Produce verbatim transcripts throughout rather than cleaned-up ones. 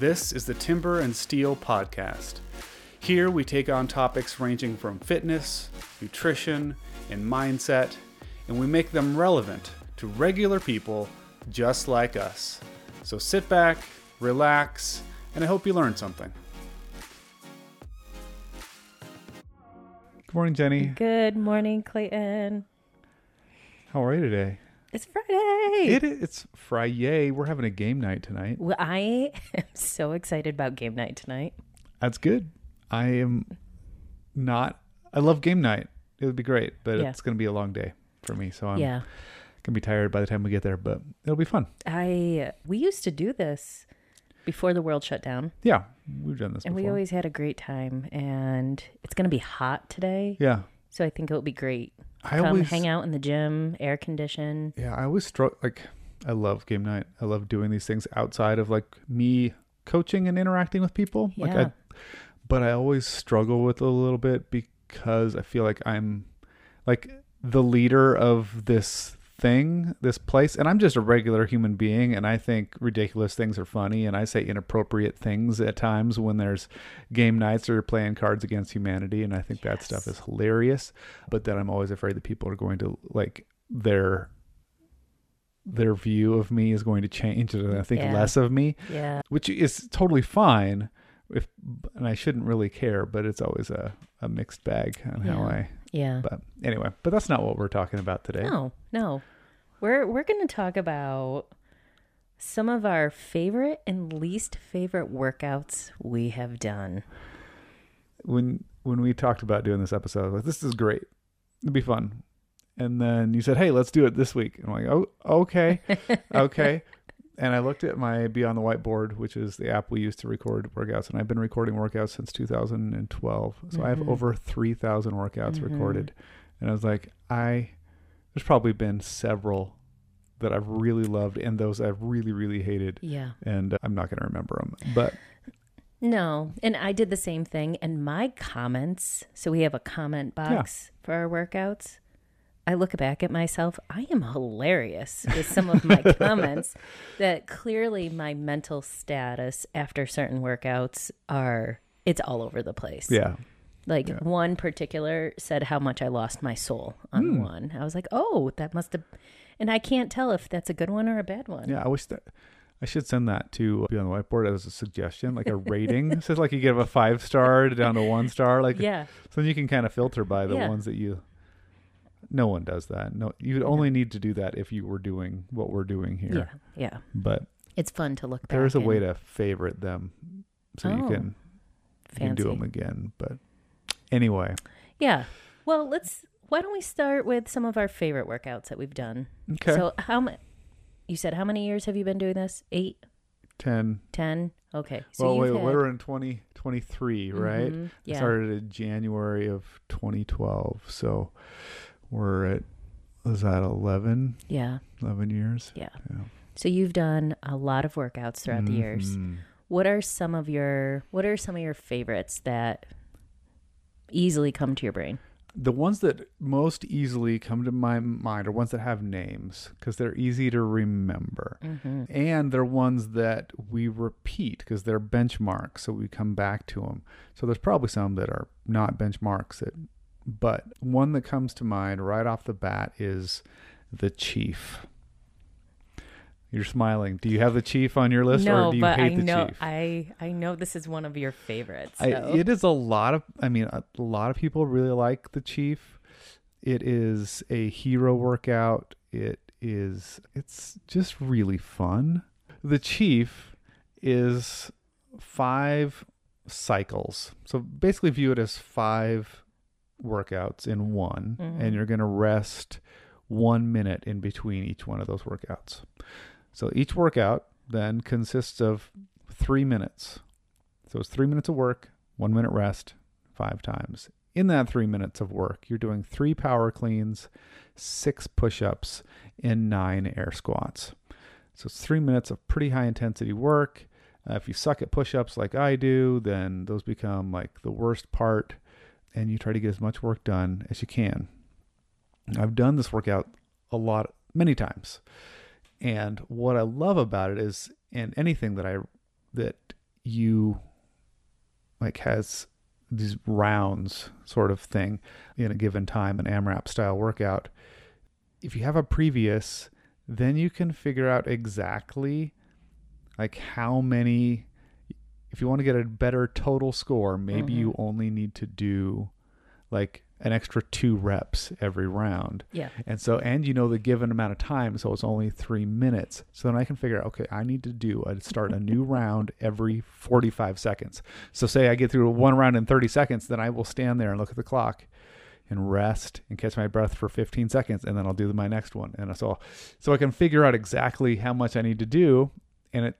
This is the Timber and Steel Podcast. Here we take on topics ranging from fitness, nutrition, and mindset, and we make them relevant to regular people just like us. So sit back, relax, and I hope you learn something. Good morning, Jenny. Good morning, Clayton. How are you today? It's Friday. It is. It's Friday. We're having a game night tonight. Well, I am so excited about game night tonight. That's good. I am not. I love game night. It would be great, but yeah. It's going to be a long day for me. So I'm yeah. going to be tired by the time we get there, but it'll be fun. I We used to do this before the world shut down. Yeah. We've done this and before. And we always had a great time. And it's going to be hot today. Yeah. So I think it'll be great. I Come always, hang out in the gym, air condition. Yeah, I always struggle. Like, I love game night. I love doing these things outside of like me coaching and interacting with people. Yeah. Like I, but I always struggle with it a little bit because I feel like I'm like the leader of this thing, this place, and I'm just a regular human being, and I think ridiculous things are funny, and I say inappropriate things at times when there's game nights or playing Cards Against Humanity, and I think yes. that stuff is hilarious. But then I'm always afraid that people are going to like their their view of me is going to change, and I think yeah. less of me, yeah, which is totally fine. If and I shouldn't really care, but it's always a, a mixed bag on yeah. how I. Yeah. But anyway, but that's not what we're talking about today. No, no. We're we're going to talk about some of our favorite and least favorite workouts we have done. When when we talked about doing this episode, I was like, this is great. It'd be fun. And then you said, hey, let's do it this week. And I'm like, oh, okay. Okay. And I looked at my Beyond the Whiteboard, which is the app we use to record workouts. And I've been recording workouts since two thousand twelve. So mm-hmm. I have over three thousand workouts mm-hmm. recorded. And I was like, I, there's probably been several that I've really loved and those I've really, really hated. Yeah. And I'm not going to remember them. But no. And I did the same thing. And my comments, so we have a comment box yeah. for our workouts. I look back at myself, I am hilarious with some of my comments that clearly my mental status after certain workouts are, it's all over the place. Yeah. Like yeah. one particular said how much I lost my soul on mm. one. I was like, oh, that must have, and I can't tell if that's a good one or a bad one. Yeah, I wish that. I should send that to Beyond the Whiteboard as a suggestion, like a rating. It says like you give a five star down to one star. Like, yeah. So you can kind of filter by the yeah. ones that you... No one does that. No, you'd only need to do that if you were doing what we're doing here. Yeah, yeah. But it's fun to look back. There's a way to favorite them so oh, you, can, you can do them again. But anyway. Yeah. Well, let's. Why don't we start with some of our favorite workouts that we've done? Okay. So how much? You said how many years have you been doing this? Eight. Ten. Ten. Okay. So well, wait. Had... We're in twenty twenty three, right? Mm-hmm. Yeah. I started in January of twenty twelve. So. We're at, was that eleven? Yeah. eleven years? Yeah. yeah. So you've done a lot of workouts throughout mm-hmm. the years. What are some of your, what are some of your favorites that easily come to your brain? The ones that most easily come to my mind are ones that have names because they're easy to remember. Mm-hmm. And they're ones that we repeat because they're benchmarks. So we come back to them. So there's probably some that are not benchmarks that, but one that comes to mind right off the bat is The Chief. You're smiling. Do you have The Chief on your list no, or do you but hate I The know, Chief? I, I know this is one of your favorites. So. I, it is a lot of, I mean, a lot of people really like The Chief. It is a hero workout. It is, it's just really fun. The Chief is five cycles. So basically view it as five workouts in one mm-hmm. and you're going to rest one minute in between each one of those workouts. So each workout then consists of three minutes. So it's three minutes of work, one minute rest, five times. In that three minutes of work, you're doing three power cleans, six push-ups, and nine air squats. So it's three minutes of pretty high intensity work. Uh, if you suck at push-ups like I do, then those become like the worst part. And you try to get as much work done as you can. I've done this workout a lot, many times. And what I love about it is, and anything that I, that you like has these rounds sort of thing in a given time, an AMRAP style workout. If you have a previous, then you can figure out exactly like how many, if you want to get a better total score, maybe mm-hmm. you only need to do like an extra two reps every round. Yeah. And so, and you know, the given amount of time, so it's only three minutes. So then I can figure out, okay, I need to do, I start a new round every forty-five seconds. So say I get through one round in thirty seconds, then I will stand there and look at the clock and rest and catch my breath for fifteen seconds. And then I'll do my next one. And so, so I can figure out exactly how much I need to do and it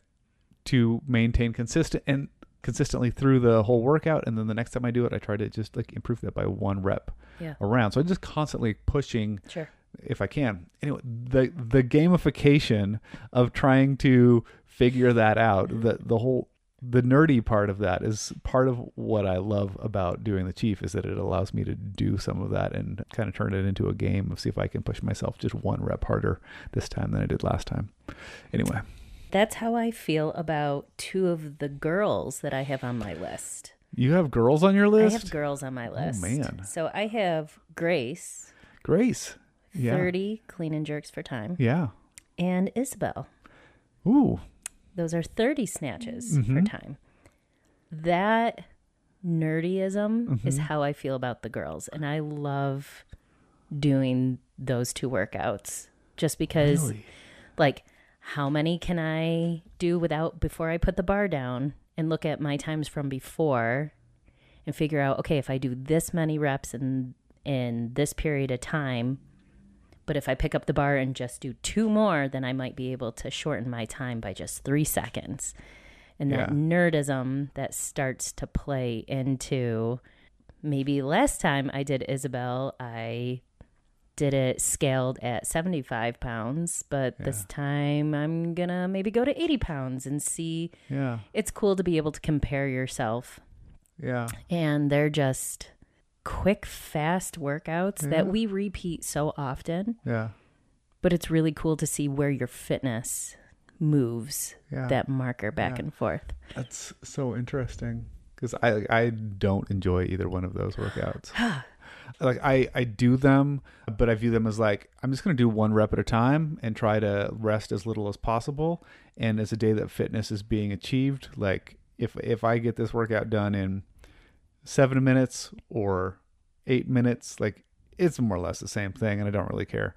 to maintain consistent and consistently through the whole workout. And then the next time I do it, I try to just like improve that by one rep yeah. around. So I'm just constantly pushing sure. if I can. Anyway, the, the gamification of trying to figure that out, the, the whole, the nerdy part of that is part of what I love about doing The Chief, is that it allows me to do some of that and kind of turn it into a game of see if I can push myself just one rep harder this time than I did last time. Anyway. That's how I feel about two of the girls that I have on my list. You have girls on your list? I have girls on my list. Oh, man. So I have Grace. Grace. Yeah. thirty clean and jerks for time. Yeah. And Isabel. Ooh. Those are thirty snatches mm-hmm. for time. That nerdyism mm-hmm. is how I feel about the girls. And I love doing those two workouts just because, really? like... How many can I do without before I put the bar down and look at my times from before and figure out, okay, if I do this many reps in, in this period of time, but if I pick up the bar and just do two more, then I might be able to shorten my time by just three seconds. And yeah. that nerdism that starts to play into maybe last time I did Isabel, I... did it scaled at seventy-five pounds, but yeah. this time I'm gonna maybe go to eighty pounds and see. Yeah, it's cool to be able to compare yourself. Yeah, and they're just quick, fast workouts yeah. that we repeat so often. Yeah, but it's really cool to see where your fitness moves yeah. that marker back yeah. and forth. That's so interesting because I I don't enjoy either one of those workouts. Like I, I do them, but I view them as like, I'm just going to do one rep at a time and try to rest as little as possible. And as a day that fitness is being achieved, like if, if I get this workout done in seven minutes or eight minutes, like it's more or less the same thing and I don't really care.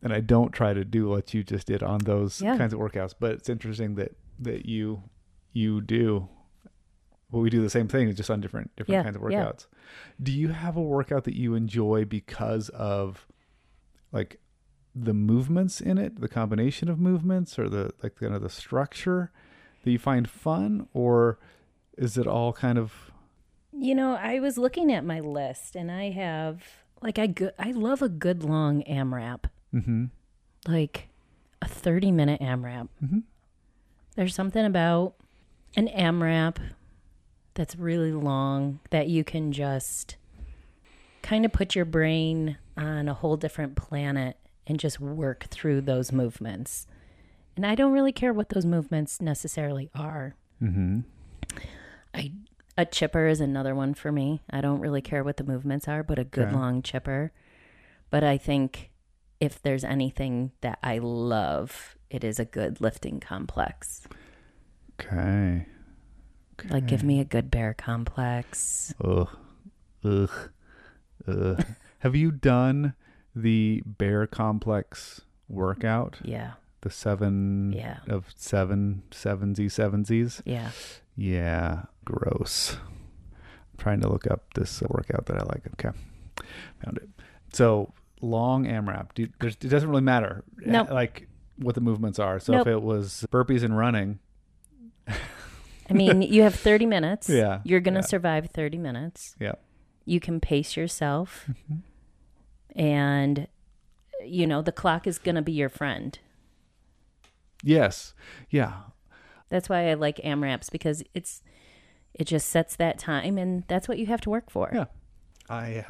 And I don't try to do what you just did on those yeah. kinds of workouts, but it's interesting that, that you, you do. Well, we do the same thing, just on different different yeah, kinds of workouts. Yeah. Do you have a workout that you enjoy because of like the movements in it, the combination of movements, or the like kind of the structure that you find fun, or is it all kind of? You know, I was looking at my list, and I have like I go, I love a good long AMRAP, mm-hmm. like a thirty minute AMRAP. Mm-hmm. There's something about an AMRAP that's really long that you can just kind of put your brain on a whole different planet and just work through those movements. And I don't really care what those movements necessarily are. Mm-hmm. I, a chipper is another one for me. I don't really care what the movements are, but a good okay. long chipper. But I think if there's anything that I love, it is a good lifting complex. Okay. Okay. Like, give me a good bear complex. Ugh. Ugh. Ugh. Have you done the bear complex workout? Yeah. The seven yeah. of seven, sevensies, sevensies? Yeah. Yeah. Gross. I'm trying to look up this workout that I like. Okay. Found it. So, long AMRAP. Do you, there's, it doesn't really matter nope. like what the movements are. So, nope. if it was burpees and running... I mean, you have thirty minutes. Yeah. You're going to yeah. survive thirty minutes. Yeah. You can pace yourself. Mm-hmm. And, you know, the clock is going to be your friend. Yes. Yeah. That's why I like AMRAPs, because it's it just sets that time, and that's what you have to work for. Yeah. I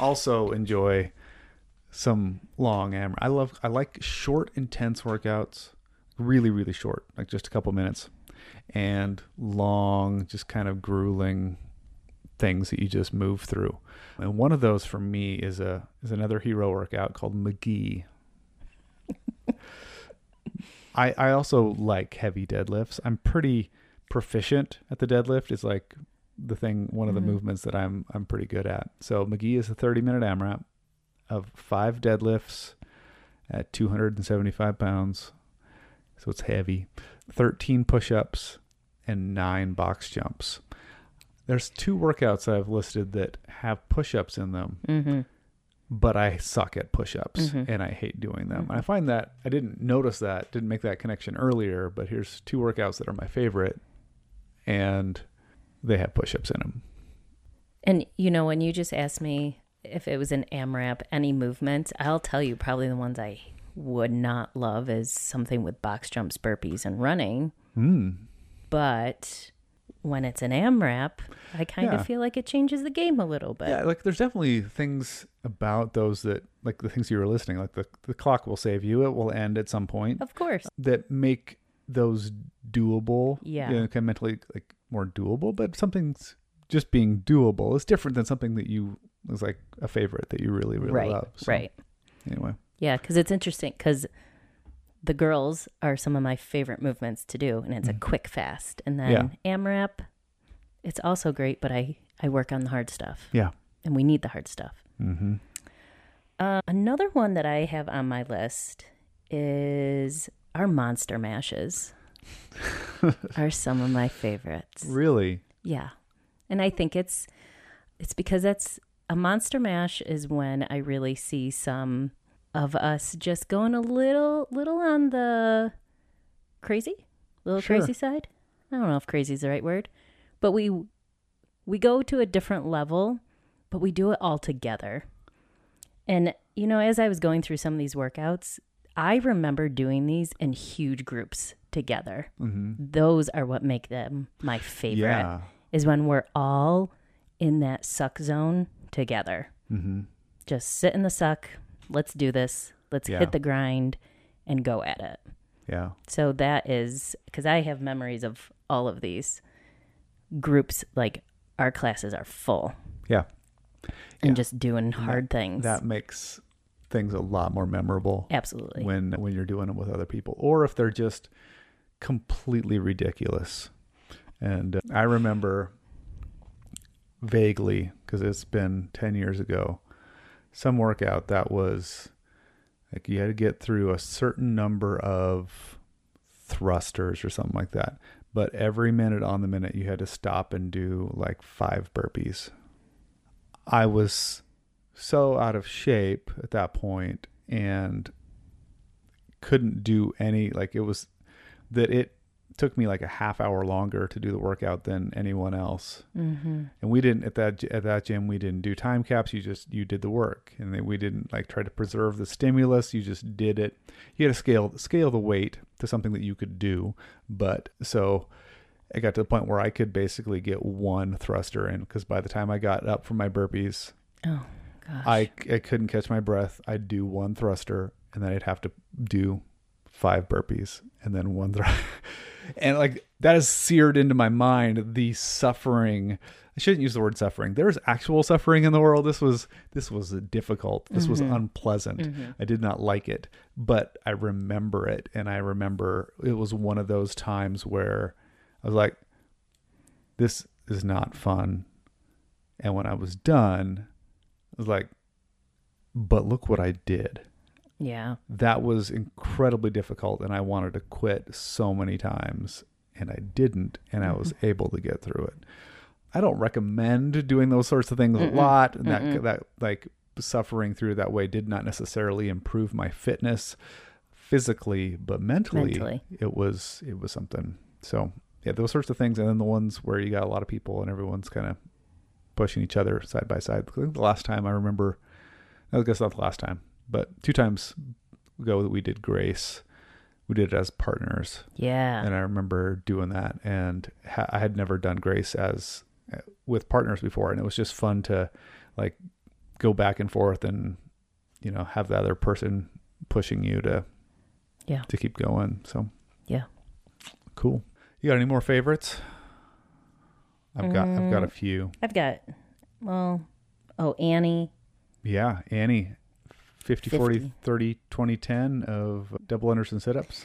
also enjoy some long AMRAPs. I love, I like short, intense workouts. Really, really short, like just a couple minutes. and long, just kind of grueling things that you just move through. And one of those for me is a is another hero workout called McGee. I I also like heavy deadlifts. I'm pretty proficient at the deadlift. It's like the thing, one of the mm-hmm. movements that I'm I'm pretty good at. So McGee is a thirty minute AMRAP of five deadlifts at two hundred seventy-five pounds. So it's heavy. thirteen push-ups and nine box jumps. There's two workouts I've listed that have push-ups in them, mm-hmm. but I suck at push-ups mm-hmm. and I hate doing them. Mm-hmm. And I find that I didn't notice that, didn't make that connection earlier, but here's two workouts that are my favorite and they have push-ups in them. And you know, when you just asked me if it was an AMRAP, any movement, I'll tell you probably the ones I would not love is something with box jumps, burpees, and running. Mm. But when it's an AMRAP, I kind yeah. of feel like it changes the game a little bit. Yeah, like there's definitely things about those that, like the things you were listening, like the, the clock will save you. It will end at some point. Of course. That make those doable. Yeah. You know, kind of mentally like more doable, but something's just being doable is different than something that you, was like a favorite that you really, really right, love. So, right. Anyway. Yeah, because it's interesting because the girls are some of my favorite movements to do, and it's mm-hmm. a quick fast. And then yeah. AMRAP, it's also great, but I, I work on the hard stuff. Yeah. And we need the hard stuff. Mm-hmm. Uh, another one that I have on my list is our monster mashes are some of my favorites. Really? Yeah. And I think it's it's because that's a monster mash is when I really see some of us just going a little, little on the crazy, little sure. crazy side. I don't know if crazy is the right word, but we, we go to a different level, but we do it all together. And, you know, as I was going through some of these workouts, I remember doing these in huge groups together. Mm-hmm. Those are what make them my favorite yeah. is when we're all in that suck zone together. Mm-hmm. Just sit in the suck. Let's do this. Let's yeah. hit the grind and go at it. Yeah. So that is, because I have memories of all of these groups, like our classes are full. Yeah. And yeah. just doing hard that, things. That makes things a lot more memorable. Absolutely. When when you're doing them with other people, or if they're just completely ridiculous. And uh, I remember vaguely, because it's been ten years ago, some workout that was like you had to get through a certain number of thrusters or something like that. But every minute on the minute, you had to stop and do like five burpees. I was so out of shape at that point and couldn't do any, like it was that it took me like a half hour longer to do the workout than anyone else. Mm-hmm. And we didn't at that, at that gym, we didn't do time caps. You just, you did the work, and then we didn't like try to preserve the stimulus. You just did it. You had to scale, scale the weight to something that you could do. But so I got to the point where I could basically get one thruster in, because by the time I got up from my burpees, oh, gosh. I, I couldn't catch my breath. I'd do one thruster and then I'd have to do five burpees and then one thr- and like that is seared into my mind, the suffering. I shouldn't use the word suffering. There's actual suffering in the world. This was this was difficult. This mm-hmm. was unpleasant. Mm-hmm. I did not like it, but I remember it, and I remember it was one of those times where I was like, this is not fun. And when I was done, I was like, but look what I did. Yeah. That was incredibly difficult, and I wanted to quit so many times, and I didn't, and mm-hmm. I was able to get through it. I don't recommend doing those sorts of things Mm-mm. a lot, and that Mm-mm. that like suffering through that way did not necessarily improve my fitness physically, but mentally, mentally. it was it was something. So, yeah, those sorts of things, and then the ones where you got a lot of people and everyone's kind of pushing each other side by side. I think the last time I remember, I guess not the last time, but two times ago that we did Grace, we did it as partners. Yeah. And I remember doing that, and ha- I had never done Grace as with partners before. And it was just fun to like go back and forth and, you know, have the other person pushing you to, yeah, to keep going. So yeah, cool. You got any more favorites? I've got um, I've got a few. I've got, well, oh, Annie. Yeah, Annie. fifty, forty, thirty, twenty, ten of double Anderson sit-ups.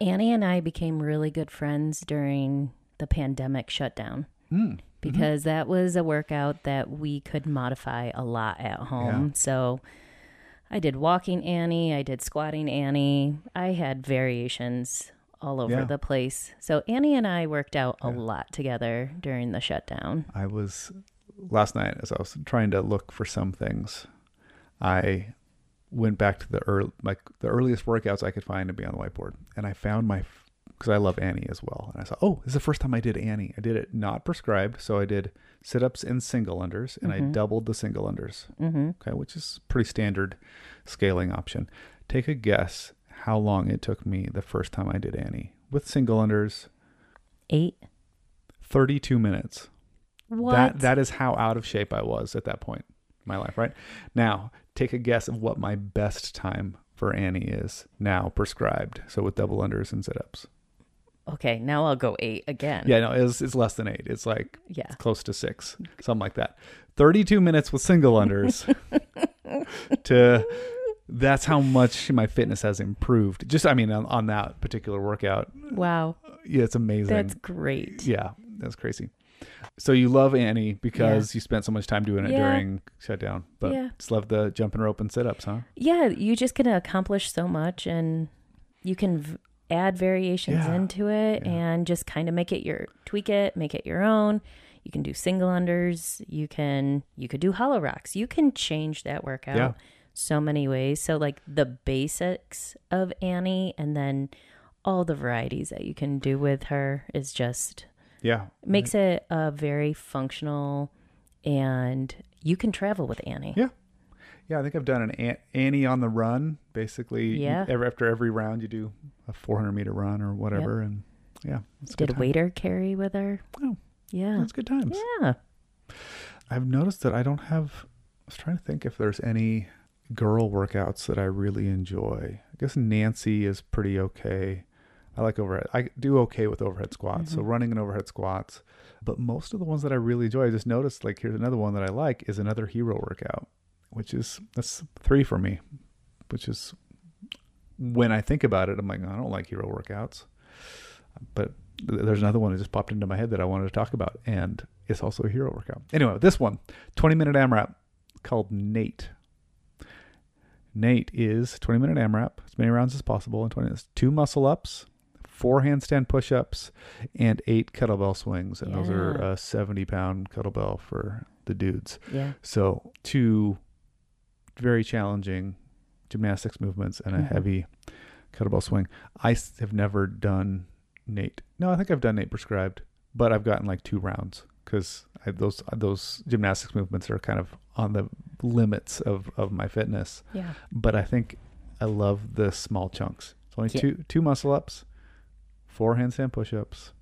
Annie and I became really good friends during the pandemic shutdown. Mm. Because mm-hmm. that was a workout that we could modify a lot at home. Yeah. So I did walking Annie. I did squatting Annie. I had variations all over yeah. the place. So Annie and I worked out a yeah. lot together during the shutdown. I was, last night as I was trying to look for some things, I went back to the early, like the earliest workouts I could find to be on the whiteboard. And I found my, because I love Annie as well. And I thought, oh, this is the first time I did Annie. I did it not prescribed. So I did sit-ups and single unders, and mm-hmm. I doubled the single unders. Mm-hmm. Okay. Which is pretty standard scaling option. Take a guess how long it took me the first time I did Annie with single unders. Eight. thirty-two minutes. What? That, that is how out of shape I was at that point in my life, right? Now, take a guess of what my best time for Annie is now prescribed. So with double unders and sit-ups. Okay, now I'll go eight again. Yeah, no, it's, it's less than eight. It's like yeah. it's close to six, something like that. thirty-two minutes with single unders to... That's how much my fitness has improved. Just, I mean, on, on that particular workout. Wow. Yeah, it's amazing. That's great. Yeah, that's crazy. So you love Annie because yeah. you spent so much time doing it yeah. during shutdown. But yeah. just love the jumping rope and sit-ups, huh? Yeah, you just can accomplish so much, and you can v- add variations yeah. into it yeah. and just kind of make it your, tweak it, make it your own. You can do single unders. You can, you could do hollow rocks. You can change that workout. Yeah. So many ways. So like the basics of Annie, and then all the varieties that you can do with her is just yeah makes right. it a very functional, and you can travel with Annie. Yeah, yeah. I think I've done an, an- Annie on the run. Basically, yeah. You, after every round, you do a four hundred meter run or whatever, yep. and yeah. Did waiter carry with her? Oh, yeah. That's good times. Yeah. I've noticed that I don't have. I was trying to think if there's any girl workouts that I really enjoy. I guess Nancy is pretty okay. I like overhead. I do okay with overhead squats. Mm-hmm. So running and overhead squats. But most of the ones that I really enjoy, I just noticed, like, here's another one that I like is another hero workout, which is, that's three for me, which is when I think about it, I'm like, I don't like hero workouts. But there's another one that just popped into my head that I wanted to talk about. And it's also a hero workout. Anyway, this one, twenty minute AMRAP called Nate. Nate is twenty minute AMRAP, as many rounds as possible in twenty minutes, two muscle ups, four handstand push ups, and eight kettlebell swings. And yeah. those are a seventy pound kettlebell for the dudes. Yeah. So two very challenging gymnastics movements and a mm-hmm. heavy kettlebell swing. I have never done Nate. No, I think I've done Nate prescribed, but I've gotten like two rounds because those those gymnastics movements are kind of on the limits of, of my fitness. Yeah. But I think I love the small chunks. It's only yeah. two two muscle ups, four handstand push ups,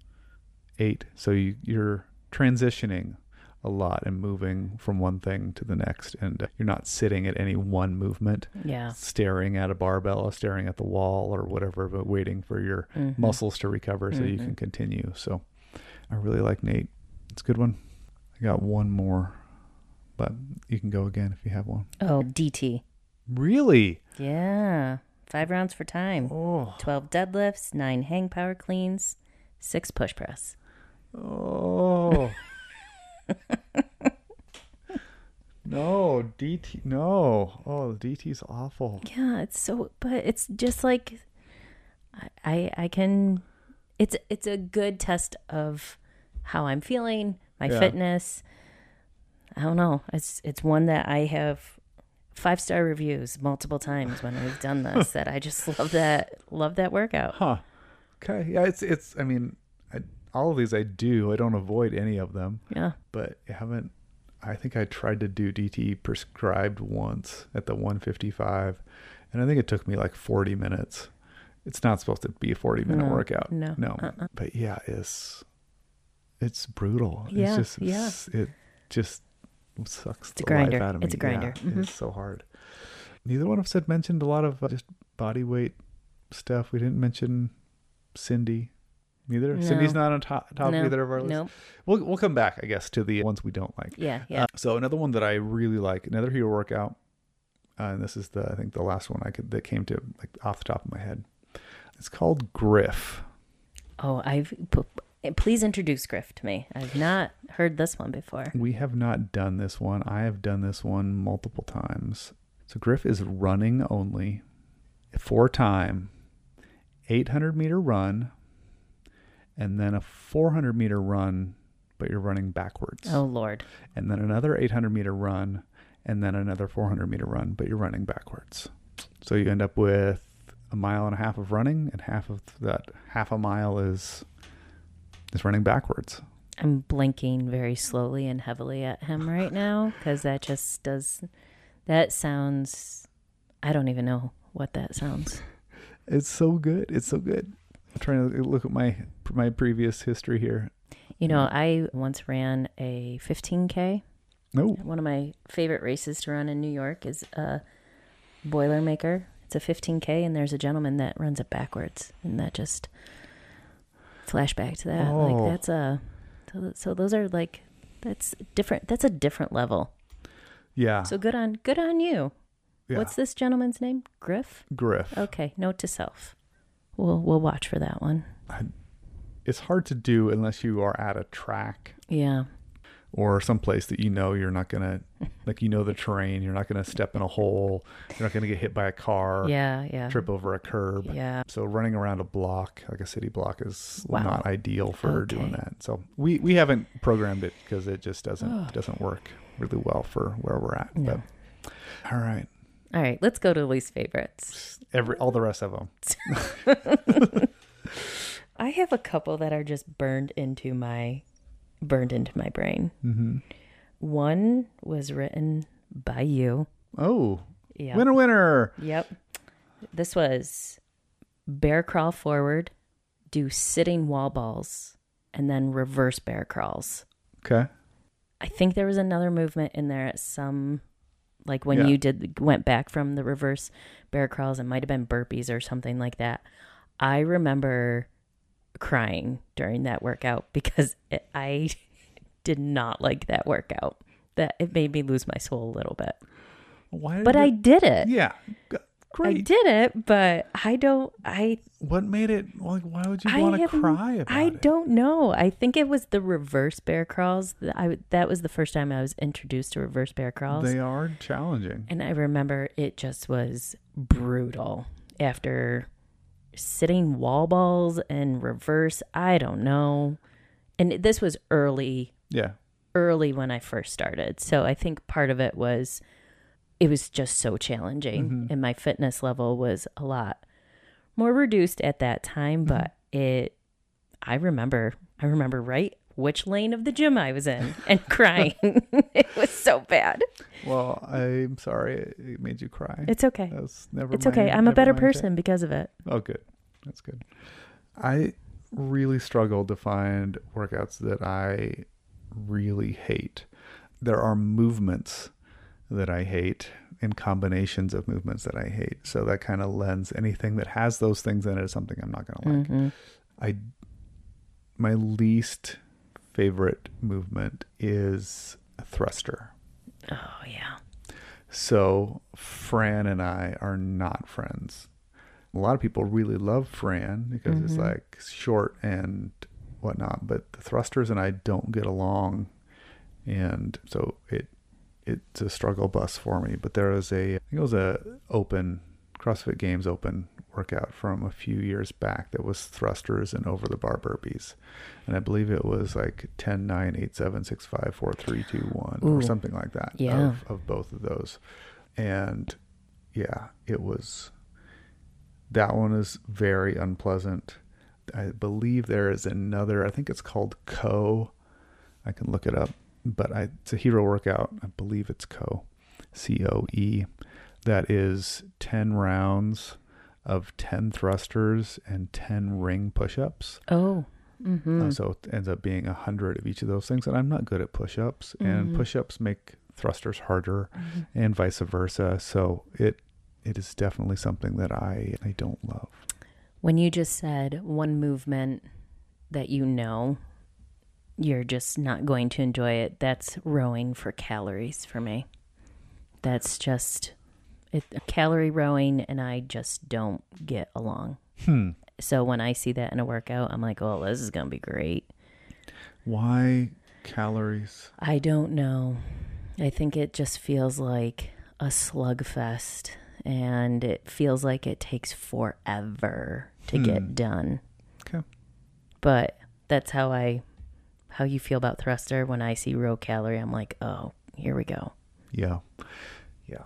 eight. So you, you're transitioning a lot and moving from one thing to the next, and you're not sitting at any one movement. Yeah. Staring at a barbell or staring at the wall or whatever, but waiting for your mm-hmm. muscles to recover so mm-hmm. you can continue. So I really like Nate. It's a good one. I got one more, but you can go again if you have one. Oh, D T. Really? Yeah. Five rounds for time. Oh. twelve deadlifts, nine hang power cleans, six push press. Oh. No, D T. No. Oh, D T's awful. Yeah, it's so, but it's just like, I, I, I can, it's, it's a good test of how I'm feeling, my yeah. fitness. I don't know. It's it's one that I have five star reviews multiple times when we've done this. That I just love that love that workout. Huh? Okay. Yeah. It's it's. I mean, I, all of these I do. I don't avoid any of them. Yeah. But I haven't. I think I tried to do D T prescribed once at the one fifty-five, and I think it took me like forty minutes. It's not supposed to be a forty minute no, workout. No. No. Uh-uh. But yeah, it's it's brutal. Yeah. It's just, yeah. It's, it just. Sucks it's a grinder. Life out of me. It's a grinder. Yeah, mm-hmm. It's so hard. Neither one of us had mentioned a lot of uh, just body weight stuff. We didn't mention Cindy. Neither. No. Cindy's not on top, top no. of either of our lists. Nope. We'll, we'll come back, I guess, to the ones we don't like. Yeah, yeah. Uh, so another one that I really like, another hero workout, uh, and this is the I think the last one I could that came to like off the top of my head. It's called Griff. Oh, I've p- please introduce Griff to me. I've not heard this one before. We have not done this one. I have done this one multiple times. So Griff is running only, four time, eight hundred meter run. And then a four hundred meter run, but you're running backwards. Oh, Lord. And then another eight hundred meter run, and then another four hundred meter run, but you're running backwards. So you end up with a mile and a half of running, and half of that half a mile is is running backwards. I'm blinking very slowly and heavily at him right now, because that just does, that sounds, I don't even know what that sounds. It's so good. It's so good. I'm trying to look at my my previous history here. You know, I once ran a fifteen K. No. One of my favorite races to run in New York is a Boilermaker. It's a fifteen K, and there's a gentleman that runs it backwards, and that just flashback to that. Oh. Like that's a so, so those are like that's different. That's a different level. Yeah. So good on good on you. Yeah. What's this gentleman's name? Griff? Griff. Okay. Note to self. We'll we'll watch for that one. I, it's hard to do unless you are at a track. Yeah. Or someplace that you know you're not going to, like you know the terrain, you're not going to step in a hole, you're not going to get hit by a car. Yeah, yeah. Trip over a curb. Yeah. So running around a block, like a city block, is wow. not ideal for okay. doing that. So we, we haven't programmed it because it just doesn't oh. doesn't work really well for where we're at. No. But all right. All right, let's go to least favorites. Every all the rest of them. I have a couple that are just burned into my burned into my brain. Mm-hmm. One was written by you. Oh, yeah. Winner, winner. Yep. This was bear crawl forward, do sitting wall balls, and then reverse bear crawls. Okay. I think there was another movement in there at some. Like when yeah. you did went back from the reverse bear crawls, it might have been burpees or something like that. I remember crying during that workout because it, I did not like that workout. That it made me lose my soul a little bit. Why? But it, I did it. Yeah, great. I did it, but I don't. I. What made it? Like, why would you want to cry about I it? I don't know. I think it was the reverse bear crawls. I that was the first time I was introduced to reverse bear crawls. They are challenging, and I remember it just was brutal after sitting wall balls and reverse. I don't know, and this was early. Yeah, early when I first started. So I think part of it was. It was just so challenging, mm-hmm. and my fitness level was a lot more reduced at that time. But mm-hmm. it, I remember, I remember right which lane of the gym I was in and crying. It was so bad. Well, I'm sorry it made you cry. It's okay. That's never. It's mind, okay. I'm a better person that. Because of it. Oh, good. That's good. I really struggled to find workouts that I really hate. There are movements that I hate and combinations of movements that I hate. So that kind of lends anything that has those things in it is something I'm not going to like. Mm-hmm. I, my least favorite movement is a thruster. Oh yeah. So Fran and I are not friends. A lot of people really love Fran because mm-hmm. it's like short and whatnot, but the thrusters and I don't get along. And so it, It's a struggle bus for me, but there was a, I think it was a open CrossFit Games open workout from a few years back that was thrusters and over the bar burpees. And I believe it was like ten, nine, eight, seven, six, five, four, three, two, one Ooh. Or something like that yeah. of, of both of those. And yeah, it was, that one is very unpleasant. I believe there is another, I think it's called Coe. I can look it up. But I, it's a hero workout. I believe it's Coe, C O E. That is ten rounds of ten thrusters and ten ring push-ups. Oh. Mm-hmm. Uh, so it ends up being one hundred of each of those things. And I'm not good at push-ups. Mm-hmm. And push-ups make thrusters harder mm-hmm. and vice versa. So it it is definitely something that I, I don't love. When you just said one movement that you know you're just not going to enjoy it, that's rowing for calories for me. That's just it, calorie rowing, and I just don't get along. Hmm. So when I see that in a workout, I'm like, oh, this is going to be great. Why calories? I don't know. I think it just feels like a slugfest, and it feels like it takes forever to hmm. get done. Okay. But that's how I, how you feel about thruster. When I see row calorie, I'm like, oh, here we go. Yeah. Yeah.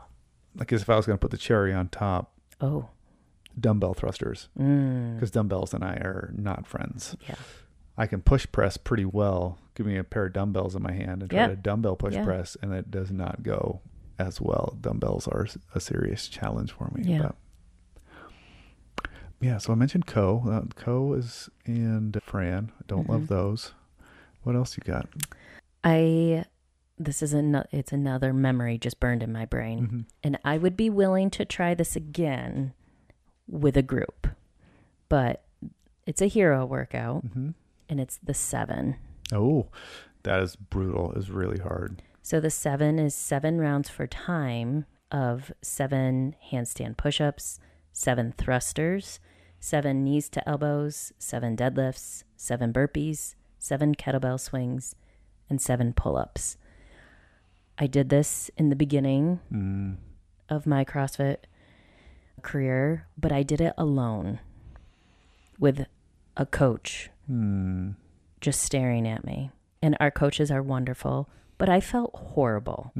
Like as if I was going to put the cherry on top. Oh. Dumbbell thrusters. Mm. Because dumbbells and I are not friends. Yeah. I can push press pretty well. Give me a pair of dumbbells in my hand and try yeah. to dumbbell push yeah. press, and it does not go as well. Dumbbells are a serious challenge for me. Yeah. But yeah. So I mentioned Coe. Uh, Coe is and Fran. I don't mm-hmm. love those. What else you got? I. This is an, it's another memory just burned in my brain. Mm-hmm. And I would be willing to try this again with a group. But it's a hero workout, mm-hmm. and it's the seven. Oh, that is brutal. It's really hard. So the seven is seven rounds for time of seven handstand push-ups, seven thrusters, seven knees to elbows, seven deadlifts, seven burpees, seven kettlebell swings, and seven pull-ups. I did this in the beginning mm. of my CrossFit career, but I did it alone with a coach mm. just staring at me. And our coaches are wonderful, but I felt horrible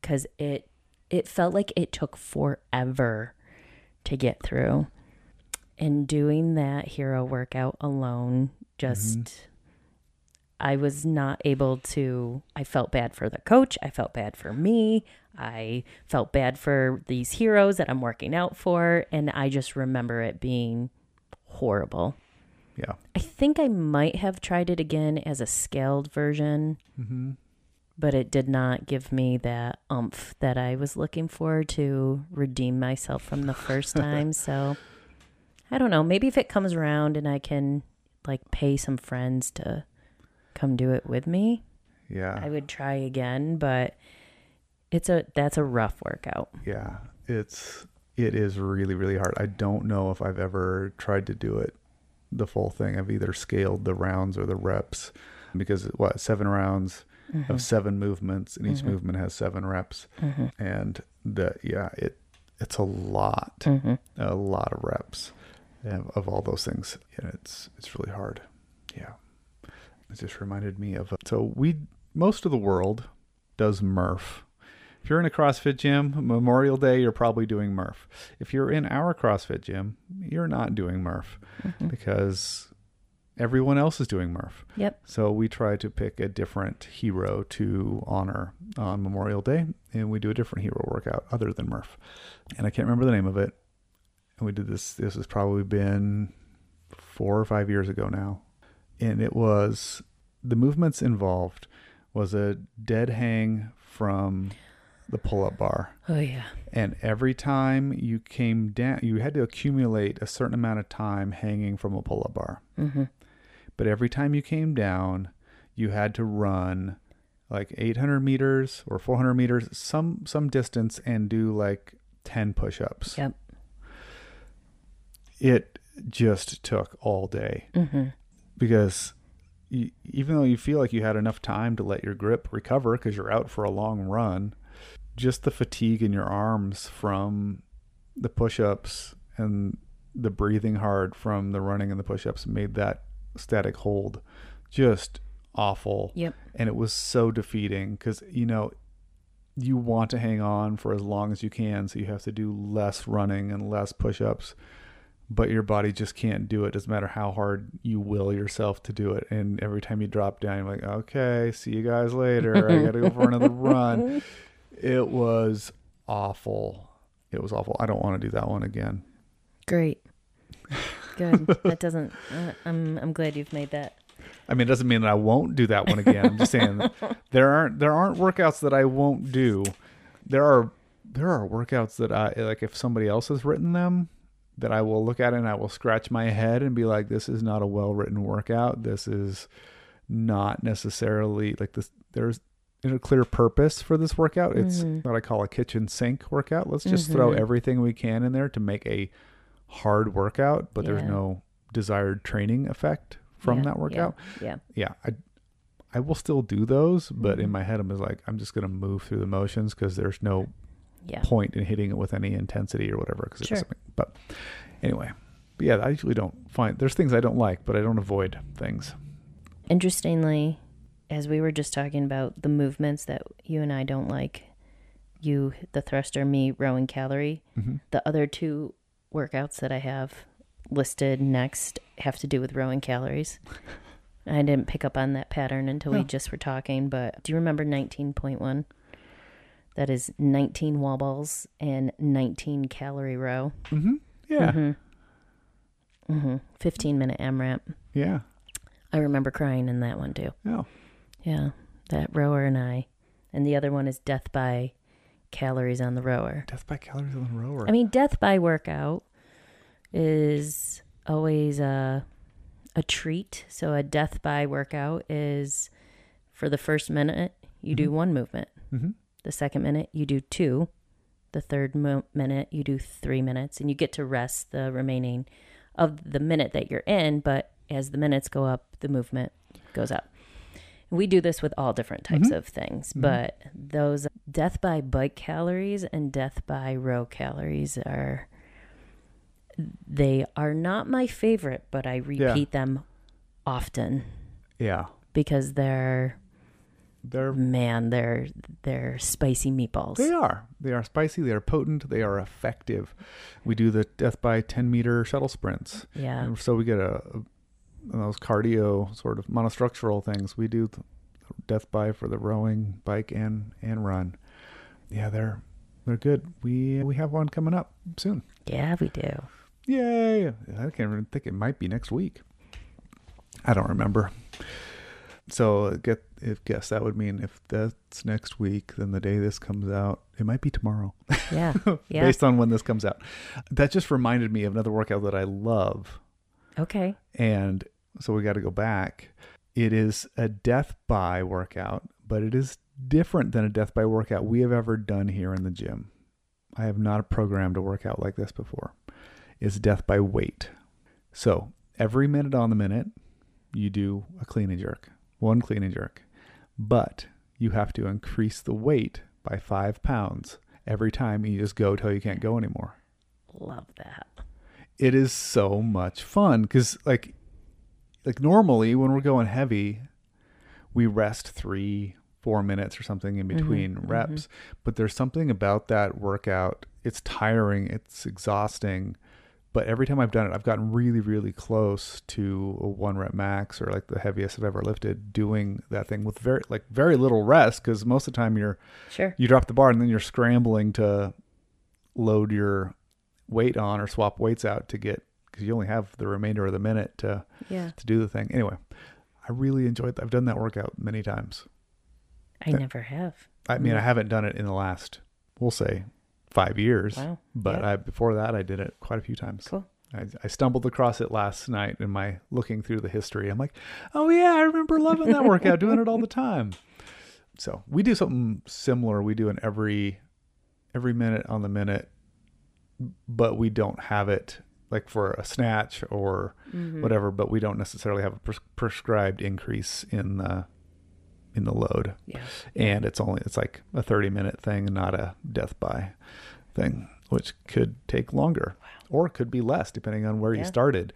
because mm-hmm. it it felt like it took forever to get through. And doing that hero workout alone just... Mm-hmm. I was not able to, I felt bad for the coach. I felt bad for me. I felt bad for these heroes that I'm working out for. And I just remember it being horrible. Yeah. I think I might have tried it again as a scaled version, mm-hmm. but it did not give me that oomph that I was looking for to redeem myself from the first time. So I don't know. Maybe if it comes around and I can like pay some friends to come do it with me. Yeah. I would try again, but it's a that's a rough workout. Yeah. It's it is really, really hard. I don't know if I've ever tried to do it the full thing. I've either scaled the rounds or the reps because what, seven rounds mm-hmm. of seven movements, and each mm-hmm. movement has seven reps. Mm-hmm. And the yeah, it it's a lot. Mm-hmm. A lot of reps of, of all those things. And it's it's really hard. Yeah. It just reminded me of, so we, most of the world does Murph. If you're in a CrossFit gym, Memorial Day, you're probably doing Murph. If you're in our CrossFit gym, you're not doing Murph mm-hmm. because everyone else is doing Murph. Yep. So we try to pick a different hero to honor on Memorial Day, and we do a different hero workout other than Murph. And I can't remember the name of it. And we did this, this has probably been four or five years ago now. And it was, the movements involved was a dead hang from the pull-up bar. Oh, yeah. And every time you came down, you had to accumulate a certain amount of time hanging from a pull-up bar. Mm-hmm. But every time you came down, you had to run like eight hundred meters or four hundred meters, some some distance, and do like ten push-ups. Yep. It just took all day. Mm-hmm. Because you, even though you feel like you had enough time to let your grip recover because you're out for a long run, just the fatigue in your arms from the push-ups and the breathing hard from the running and the push-ups made that static hold just awful. Yep. And it was so defeating because, you know, you want to hang on for as long as you can. So you have to do less running and less push-ups. But your body just can't do it. Doesn't matter how hard you will yourself to do it. And every time you drop down, you're like, okay, see you guys later. I got to go for another run. It was awful. It was awful. I don't want to do that one again. Great. Good. That doesn't, uh, I'm, I'm glad you've made that. I mean, it doesn't mean that I won't do that one again. I'm just saying there aren't, there aren't workouts that I won't do. There are, there are workouts that I, like if somebody else has written them, that I will look at and I will scratch my head and be like, this is not a well-written workout. This is not necessarily like this. There's a clear purpose for this workout. It's mm-hmm. what I call a kitchen sink workout. Let's just mm-hmm. throw everything we can in there to make a hard workout, but yeah. there's no desired training effect from yeah, that workout. Yeah. Yeah. yeah I, I will still do those, but in my head, I'm just like, I'm just going to move through the motions because there's no yeah. point in hitting it with any intensity or whatever. Cause sure. it's but anyway, but yeah, I usually don't find, there's things I don't like, but I don't avoid things. Interestingly, as we were just talking about the movements that you and I don't like, you, the thruster, me, row and calorie, mm-hmm. the other two workouts that I have listed next have to do with row and calories. I didn't pick up on that pattern until no. we just were talking, but do you remember nineteen point one? That is nineteen wall balls and nineteen calorie row. Mm-hmm. Yeah. Mm-hmm. Mm-hmm. fifteen minute AMRAP. Yeah. I remember crying in that one too. Oh. Yeah. That rower and I. And the other one is death by calories on the rower. Death by calories on the rower. I mean, death by workout is always a... Uh, a treat. So a death by workout is for the first minute, you mm-hmm. do one movement. Mm-hmm. The second minute, you do two. The third mo- minute, you do three minutes. And you get to rest the remaining of the minute that you're in. But as the minutes go up, the movement goes up. We do this with all different types mm-hmm. of things. Mm-hmm. But those death by bike calories and death by row calories are... they are not my favorite, but I repeat yeah. them often. Yeah. Because they're, they're, man, they're, they're spicy meatballs. They are. They are spicy. They are potent. They are effective. We do the death by ten meter shuttle sprints. Yeah. And so we get a, a those cardio sort of monostructural things. We do the death by for the rowing, bike, and, and run. Yeah. They're, they're good. We, we have one coming up soon. Yeah, we do. Yay. I can't even think, it might be next week. I don't remember. So get if guess that would mean if that's next week, then the day this comes out, it might be tomorrow. Yeah. yeah. Based on when this comes out. That just reminded me of another workout that I love. Okay. And so we got to go back. It is a death by workout, but it is different than a death by workout we have ever done here in the gym. I have not programmed a workout like this before. It's death by weight. So every minute on the minute, you do a clean and jerk, one clean and jerk, but you have to increase the weight by five pounds every time. You just go till you can't go anymore. Love that. It is so much fun because like, like normally when we're going heavy, we rest three four minutes or something in between mm-hmm, reps, mm-hmm. but there's something about that workout. It's tiring. It's exhausting. But every time I've done it, I've gotten really, really close to a one rep max or like the heaviest I've ever lifted doing that thing with very, like very little rest. Cause most of the time you're sure you drop the bar and then you're scrambling to load your weight on or swap weights out to get, cause you only have the remainder of the minute to, yeah. to do the thing. Anyway, I really enjoyed that. I've done that workout many times. I never have. I mean, I haven't done it in the last, we'll say, five years. Wow. But yep. I, before that, I did it quite a few times. Cool. I, I stumbled across it last night in my looking through the history. I'm like, oh, yeah, I remember loving that workout, doing it all the time. So we do something similar. We do an every, every minute on the minute, but we don't have it like for a snatch or mm-hmm. whatever, but we don't necessarily have a pres- prescribed increase in the in the load. Yeah. And it's only, it's like a thirty minute thing, not a death by thing, which could take longer wow. or could be less depending on where yeah. you started.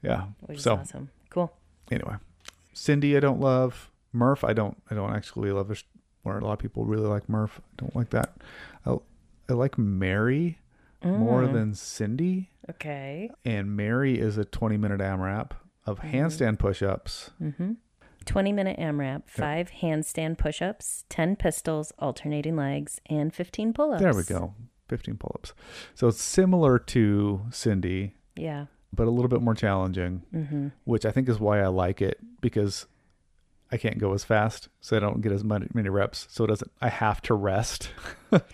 Yeah. Which so is awesome. Cool. Anyway, Cindy, I don't love Murph. I don't, I don't actually love this, or a lot of people really like Murph. I don't like that. I, I like Mary mm. more than Cindy. Okay. And Mary is a twenty minute AMRAP of mm-hmm. handstand push-ups. Mm-hmm. twenty minute AMRAP, five yep. handstand push-ups, ten pistols, alternating legs, and fifteen pull-ups. There we go. fifteen pull-ups. So it's similar to Cindy. Yeah. But a little bit more challenging, mm-hmm. which I think is why I like it, because I can't go as fast, so I don't get as many reps. So it doesn't, I have to rest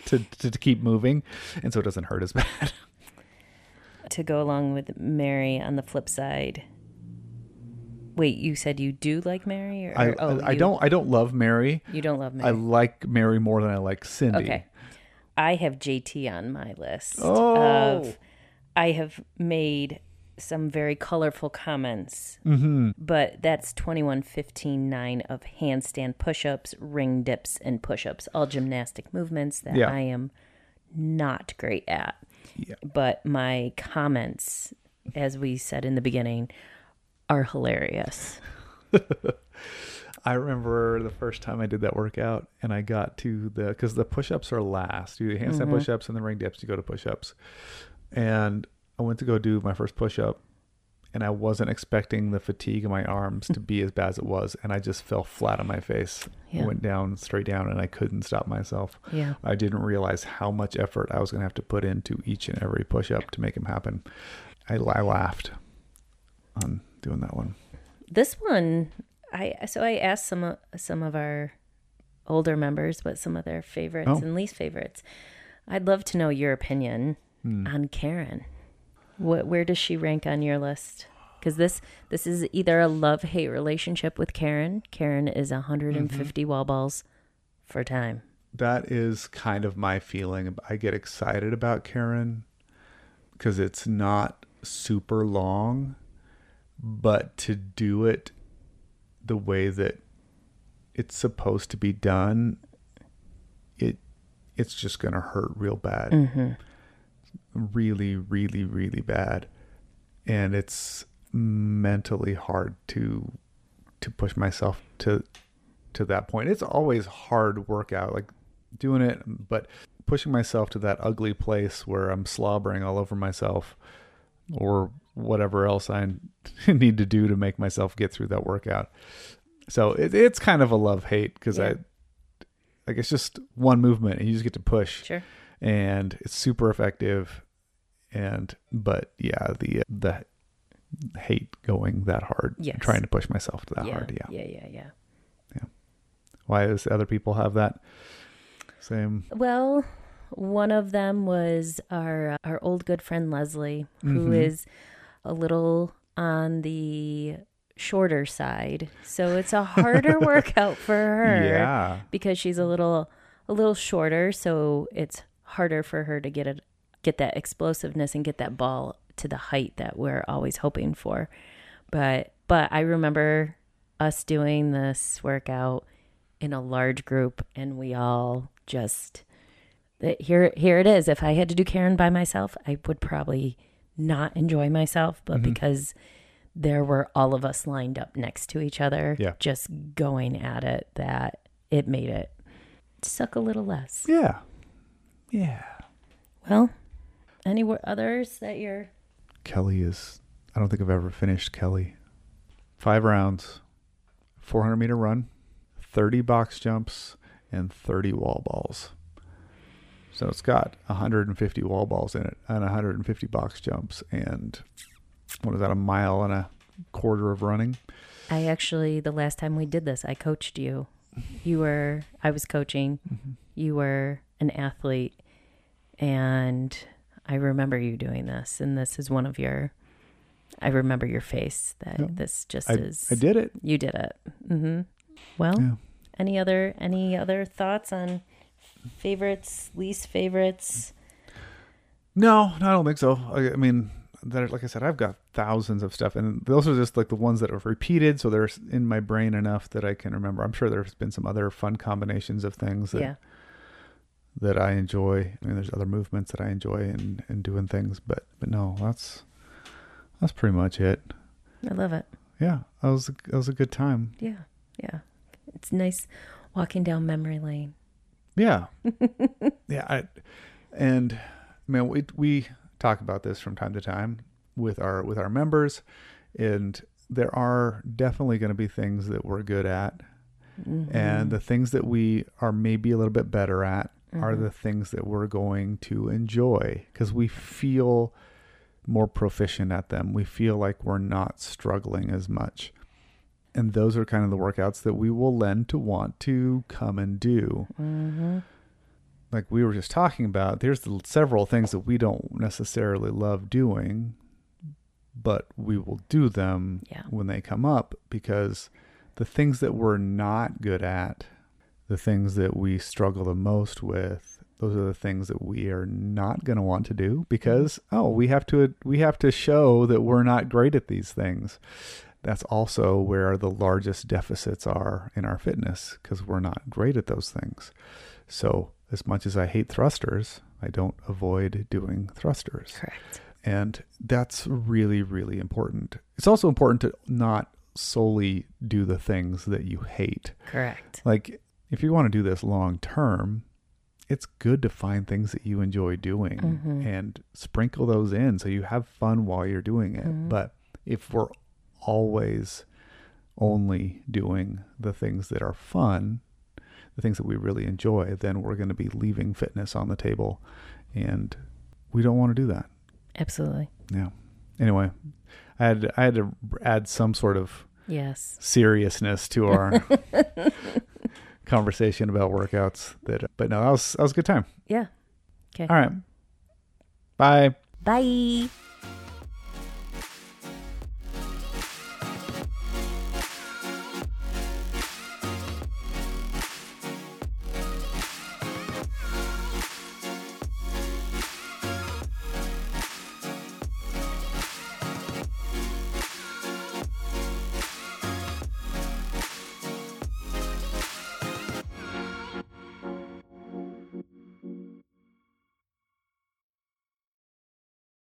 to, to, to keep moving. And so it doesn't hurt as bad. to go along with Mary on the flip side. Wait, you said you do like Mary? Or, I, oh, I, I you, don't I don't love Mary. You don't love Mary. I like Mary more than I like Cindy. Okay. I have J T on my list. Oh. Of, I have made some very colorful comments, mm-hmm. but that's twenty-one, fifteen, nine of handstand push-ups, ring dips, and push-ups, all gymnastic movements that yeah. I am not great at. Yeah. But my comments, as we said in the beginning, are hilarious. I remember the first time I did that workout and I got to the, because the push-ups are last. You do handstand mm-hmm. push-ups and the ring dips, you go to push-ups. And I went to go do my first push-up and I wasn't expecting the fatigue in my arms to be as bad as it was. And I just fell flat on my face. Yeah. I went down, straight down, and I couldn't stop myself. Yeah. I didn't realize how much effort I was going to have to put into each and every push-up to make them happen. I, I laughed on doing that one. This one, I so I asked some, some of our older members what some of their favorites oh. and least favorites. I'd love to know your opinion hmm. on Karen. What, where does she rank on your list? Because this this is either a love-hate relationship with Karen. Karen is one hundred fifty mm-hmm. wall balls for time. That is kind of my feeling. I get excited about Karen because it's not super long, but to do it the way that it's supposed to be done, it it's just going to hurt real bad. Mm-hmm. really really really bad, and it's mentally hard to to push myself to to that point. It's always hard workout, like doing it, but pushing myself to that ugly place where I'm slobbering all over myself or whatever else I need to do to make myself get through that workout. So it, it's kind of a love hate because yeah. I like it's just one movement and you just get to push. Sure. And it's super effective, and but yeah, the the hate going that hard, yes. trying to push myself to that yeah, hard, yeah, yeah, yeah, yeah, yeah. Why does other people have that same? Well, one of them was our our old good friend Leslie, who mm-hmm. is a little on the shorter side, so it's a harder workout for her, yeah, because she's a little a little shorter, so it's harder for her to get it, get that explosiveness and get that ball to the height that we're always hoping for. But, but I remember us doing this workout in a large group and we all just, here, here it is. If I had to do Karen by myself, I would probably not enjoy myself, but mm-hmm. because there were all of us lined up next to each other, yeah. just going at it, that it made it suck a little less. Yeah. Yeah. Well, any others that you're... Kelly is... I don't think I've ever finished Kelly. Five rounds, four hundred meter run, thirty box jumps, and thirty wall balls. So it's got one hundred fifty wall balls in it and one hundred fifty box jumps and what is that, a mile and a quarter of running? I actually, the last time we did this, I coached you. You were... I was coaching. Mm-hmm. You were... an athlete, and I remember you doing this, and this is one of your, I remember your face that yeah. this just I, is. I did it. You did it. Mm-hmm. Well, yeah. any other, any other thoughts on favorites, least favorites? No, no I don't think so. I, I mean, that are, like I said, I've got thousands of stuff, and those are just like the ones that are repeated. So they're in my brain enough that I can remember. I'm sure there's been some other fun combinations of things that, yeah. that I enjoy. I mean, there's other movements that I enjoy and, and doing things, but, but no, that's, that's pretty much it. I love it. Yeah. That was, that was a good time. Yeah. Yeah. It's nice walking down memory lane. Yeah. yeah. I, and man, we, we talk about this from time to time with our, with our members, and there are definitely going to be things that we're good at, mm-hmm. and the things that we are maybe a little bit better at, mm-hmm. are the things that we're going to enjoy because we feel more proficient at them. We feel like we're not struggling as much. And those are kind of the workouts that we will lend to want to come and do. Mm-hmm. like we were just talking about, there's several things that we don't necessarily love doing, but we will do them yeah. when they come up, because the things that we're not good at, the things that we struggle the most with, those are the things that we are not going to want to do because, oh, we have to, we have to show that we're not great at these things. That's also where the largest deficits are in our fitness, because we're not great at those things. So as much as I hate thrusters, I don't avoid doing thrusters. Correct. And that's really, really important. It's also important to not solely do the things that you hate. Correct. Like if you want to do this long term, it's good to find things that you enjoy doing mm-hmm. and sprinkle those in so you have fun while you're doing it. Mm-hmm. But if we're always only doing the things that are fun, the things that we really enjoy, then we're going to be leaving fitness on the table, and we don't want to do that. Absolutely. Yeah. Anyway, I had I had to add some sort of yes seriousness to our conversation about workouts. That, but no, that was that was a good time. Yeah. Okay. All right. Bye. Bye.